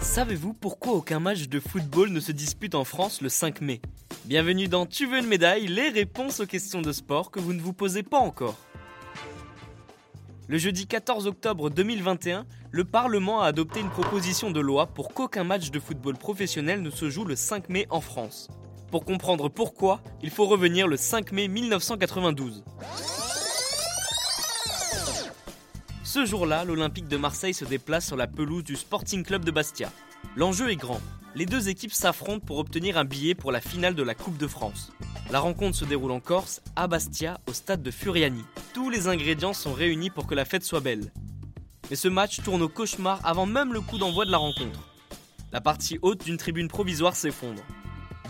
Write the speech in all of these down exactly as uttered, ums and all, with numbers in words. Savez-vous pourquoi aucun match de football ne se dispute en France le cinq mai ? Bienvenue dans Tu veux une médaille ? Les réponses aux questions de sport que vous ne vous posez pas encore. Le jeudi quatorze octobre deux mille vingt et un, le Parlement a adopté une proposition de loi pour qu'aucun match de football professionnel ne se joue le cinq mai en France. Pour comprendre pourquoi, il faut revenir le cinq mai mille neuf cent quatre-vingt-douze. Ce jour-là, l'Olympique de Marseille se déplace sur la pelouse du Sporting Club de Bastia. L'enjeu est grand. Les deux équipes s'affrontent pour obtenir un billet pour la finale de la Coupe de France. La rencontre se déroule en Corse, à Bastia, au stade de Furiani. Tous les ingrédients sont réunis pour que la fête soit belle. Mais ce match tourne au cauchemar avant même le coup d'envoi de la rencontre. La partie haute d'une tribune provisoire s'effondre.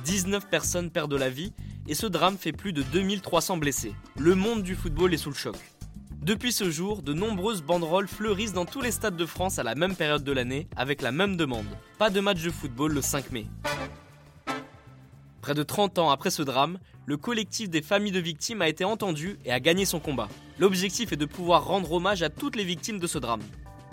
dix-neuf personnes perdent la vie et ce drame fait plus de deux mille trois cents blessés. Le monde du football est sous le choc. Depuis ce jour, de nombreuses banderoles fleurissent dans tous les stades de France à la même période de l'année, avec la même demande. Pas de match de football le cinq mai. Près de trente ans après ce drame, le collectif des familles de victimes a été entendu et a gagné son combat. L'objectif est de pouvoir rendre hommage à toutes les victimes de ce drame.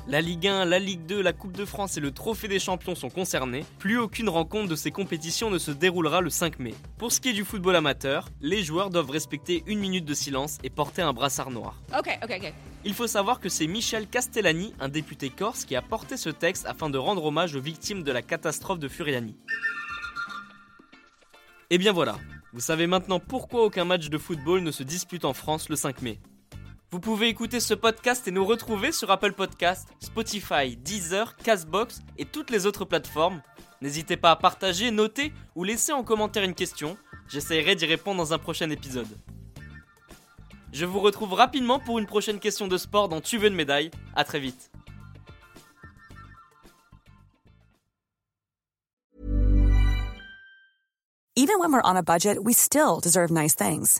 La Ligue un, la Ligue deux, la Coupe de France et le Trophée des Champions sont concernés. Plus aucune rencontre de ces compétitions ne se déroulera le cinq mai. Pour ce qui est du football amateur, les joueurs doivent respecter une minute de silence et porter un brassard noir. Okay, okay, okay. Il faut savoir que c'est Michel Castellani, un député corse, qui a porté ce texte afin de rendre hommage aux victimes de la catastrophe de Furiani. Et bien voilà, vous savez maintenant pourquoi aucun match de football ne se dispute en France le cinq mai. Vous pouvez écouter ce podcast et nous retrouver sur Apple Podcasts, Spotify, Deezer, Castbox et toutes les autres plateformes. N'hésitez pas à partager, noter ou laisser en commentaire une question. J'essaierai d'y répondre dans un prochain épisode. Je vous retrouve rapidement pour une prochaine question de sport dans Tu veux une médaille ? À très vite. Even when we're on a budget, we still deserve nice things.